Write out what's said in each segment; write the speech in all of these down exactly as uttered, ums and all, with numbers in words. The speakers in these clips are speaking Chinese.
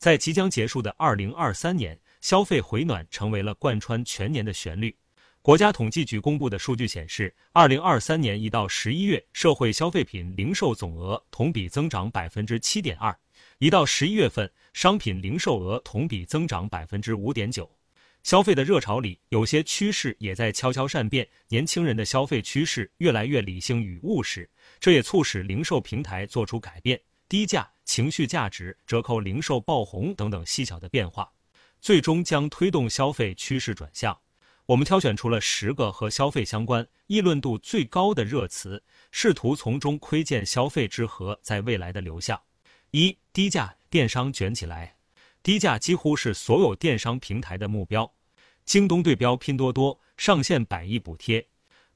在即将结束的二零二三年，消费回暖成为了贯穿全年的旋律。国家统计局公布的数据显示，二零二三年一到十一月，社会消费品零售总额同比增长 百分之七点二， 一到十一月份，商品零售额同比增长 百分之五点九。 消费的热潮里，有些趋势也在悄悄善变，年轻人的消费趋势越来越理性与务实，这也促使零售平台做出改变，低价、情绪价值、折扣零售爆红等等细小的变化，最终将推动消费趋势转向。我们挑选出了十个和消费相关、议论度最高的热词，试图从中窥见消费之河在未来的流向。一、低价，电商卷起来。低价几乎是所有电商平台的目标。京东对标拼多多，上线百亿补贴；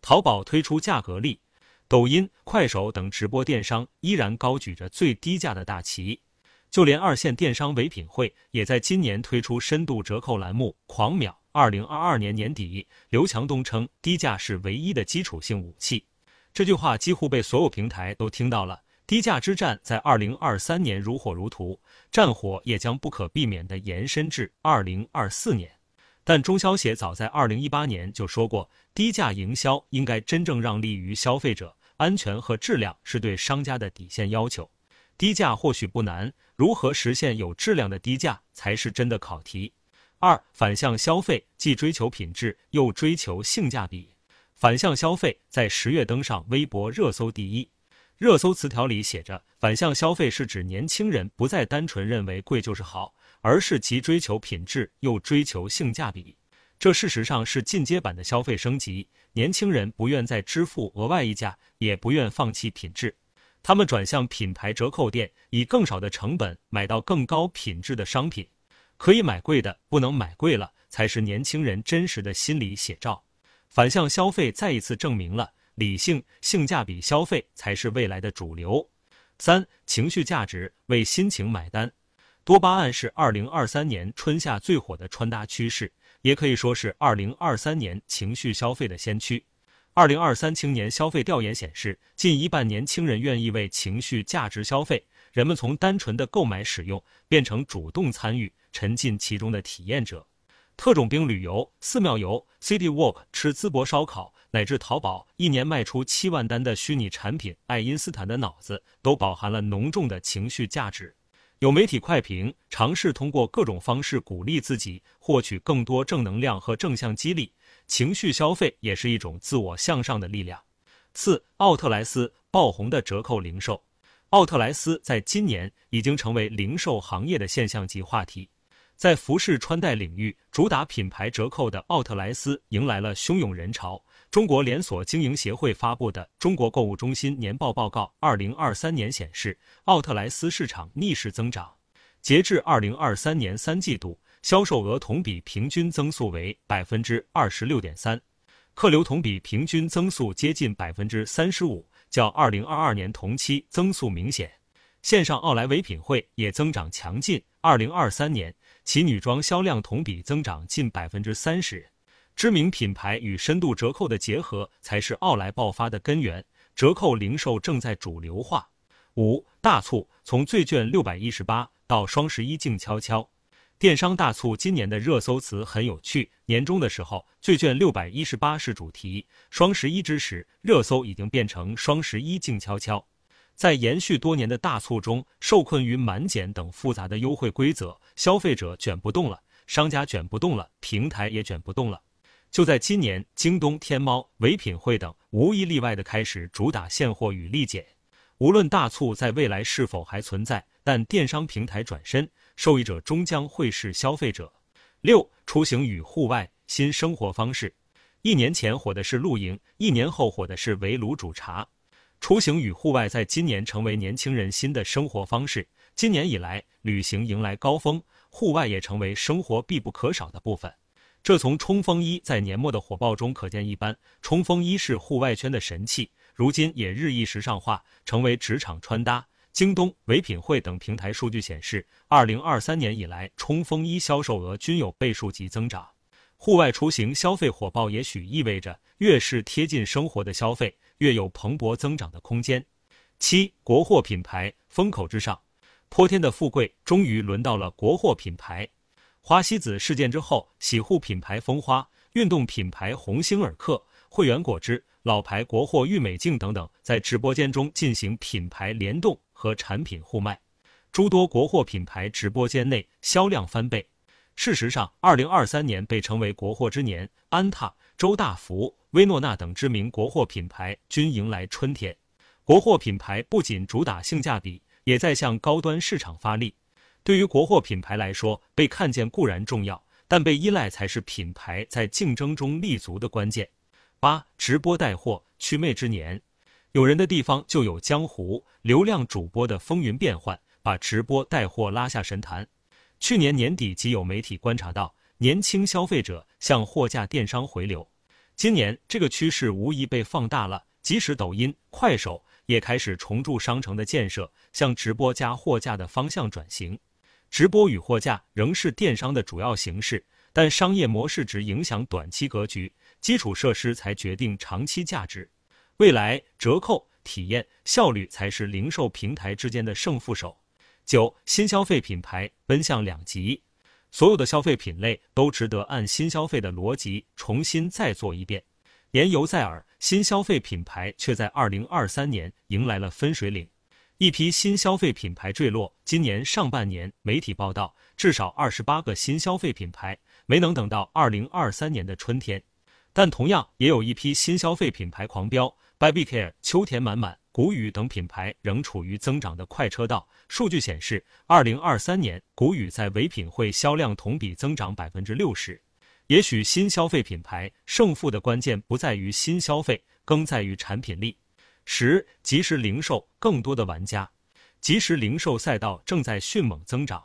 淘宝推出价格力；抖音、快手等直播电商依然高举着最低价的大旗。就连二线电商唯品会也在今年推出深度折扣栏目，狂秒。二零二二年年底，刘强东称低价是唯一的基础性武器，这句话几乎被所有平台都听到了。低价之战在二零二三年如火如荼，战火也将不可避免地延伸至二零二四年。但中消协早在二零一八年就说过，低价营销应该真正让利于消费者，安全和质量是对商家的底线要求。低价或许不难，如何实现有质量的低价才是真的考题。二、反向消费，既追求品质又追求性价比。反向消费在十月登上微博热搜第一。热搜词条里写着，反向消费是指年轻人不再单纯认为贵就是好，而是既追求品质又追求性价比。这事实上是进阶版的消费升级，年轻人不愿再支付额外溢价，也不愿放弃品质。他们转向品牌折扣店，以更少的成本买到更高品质的商品。可以买贵的不能买贵了，才是年轻人真实的心理写照。反向消费再一次证明了理性性价比消费才是未来的主流。三、情绪价值，为心情买单。多巴胺是二零二三年春夏最火的穿搭趋势，也可以说是二零二三年情绪消费的先驱。二零二三青年消费调研显示，近一半年轻人愿意为情绪价值消费，人们从单纯的购买使用变成主动参与，沉浸其中的体验者。特种兵旅游、寺庙游、City Walk、吃淄博烧烤，乃至淘宝一年卖出七万单的虚拟产品爱因斯坦的脑子，都饱含了浓重的情绪价值。有媒体快评，尝试通过各种方式鼓励自己，获取更多正能量和正向激励。情绪消费也是一种自我向上的力量。四、奥特莱斯，爆红的折扣零售。奥特莱斯在今年已经成为零售行业的现象级话题。在服饰穿戴领域，主打品牌折扣的奥特莱斯迎来了汹涌人潮。中国连锁经营协会发布的《中国购物中心年报报告》二零二三年显示，奥特莱斯市场逆势增长。截至二零二三年三季度，销售额同比平均增速为 百分之二十六点三， 客流同比平均增速接近 百分之三十五， 较二零二二年同期增速明显。线上奥莱唯品会也增长强劲，二零二三年其女装销量同比增长近 百分之三十。 知名品牌与深度折扣的结合才是奥莱爆发的根源，折扣零售正在主流化。五、大促，从最券六百一十八到双十一静悄悄。电商大促今年的热搜词很有趣，年终的时候最券六百一十八是主题，双十一之时热搜已经变成双十一静悄悄。在延续多年的大促中，受困于满减等复杂的优惠规则，消费者卷不动了，商家卷不动了，平台也卷不动了。就在今年，京东、天猫、唯品会等无一例外的开始主打现货与立减。无论大促在未来是否还存在，但电商平台转身，受益者终将会是消费者。六、出行与户外，新生活方式。一年前火的是露营，一年后火的是围炉煮茶。出行与户外在今年成为年轻人新的生活方式，今年以来旅行迎来高峰，户外也成为生活必不可少的部分。这从冲锋衣在年末的火爆中可见一斑，冲锋衣是户外圈的神器，如今也日益时尚化，成为职场穿搭。京东、唯品会等平台数据显示，二零二三年以来冲锋衣销售额均有倍数级增长。户外出行消费火爆也许意味着，越是贴近生活的消费越有蓬勃增长的空间。七、国货品牌风口之上。泼天的富贵终于轮到了国货品牌。花西子事件之后，洗护品牌蜂花、运动品牌鸿星尔克、汇源果汁、老牌国货郁美净等等，在直播间中进行品牌联动和产品互卖，诸多国货品牌直播间内销量翻倍。事实上，二零二三年被称为国货之年，安踏、周大福、薇诺娜等知名国货品牌均迎来春天。国货品牌不仅主打性价比，也在向高端市场发力。对于国货品牌来说，被看见固然重要，但被依赖才是品牌在竞争中立足的关键。八、直播带货，祛魅之年。有人的地方就有江湖，流量主播的风云变幻，把直播带货拉下神坛。去年年底即有媒体观察到，年轻消费者向货架电商回流。今年这个趋势无疑被放大了，即使抖音、快手也开始重铸商城的建设，向直播加货架的方向转型。直播与货架仍是电商的主要形式，但商业模式只影响短期格局，基础设施才决定长期价值。未来折扣、体验、效率才是零售平台之间的胜负手。九、新消费品牌奔向两极。所有的消费品类都值得按新消费的逻辑重新再做一遍。言犹在耳，新消费品牌却在二零二三年迎来了分水岭。一批新消费品牌坠落，今年上半年媒体报道，至少二十八个新消费品牌没能等到二零二三年的春天。但同样也有一批新消费品牌狂飙， Bybecare、 秋田满满、谷雨等品牌仍处于增长的快车道。数据显示，二零二三年谷雨在唯品会销量同比增长 百分之六十。 也许新消费品牌胜负的关键不在于新消费，更在于产品力。十、即时零售，更多的玩家。即时零售赛道正在迅猛增长。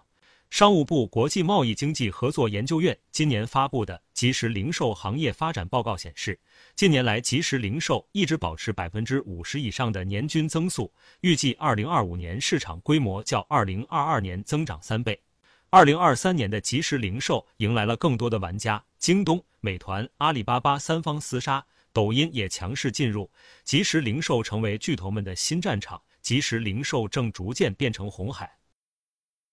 商务部国际贸易经济合作研究院今年发布的即时零售行业发展报告显示，近年来即时零售一直保持 百分之五十 以上的年均增速，预计二零二五年市场规模较二零二二年增长三倍。二零二三年的即时零售迎来了更多的玩家，京东、美团、阿里巴巴三方厮杀，抖音也强势进入，即时零售成为巨头们的新战场，即时零售正逐渐变成红海。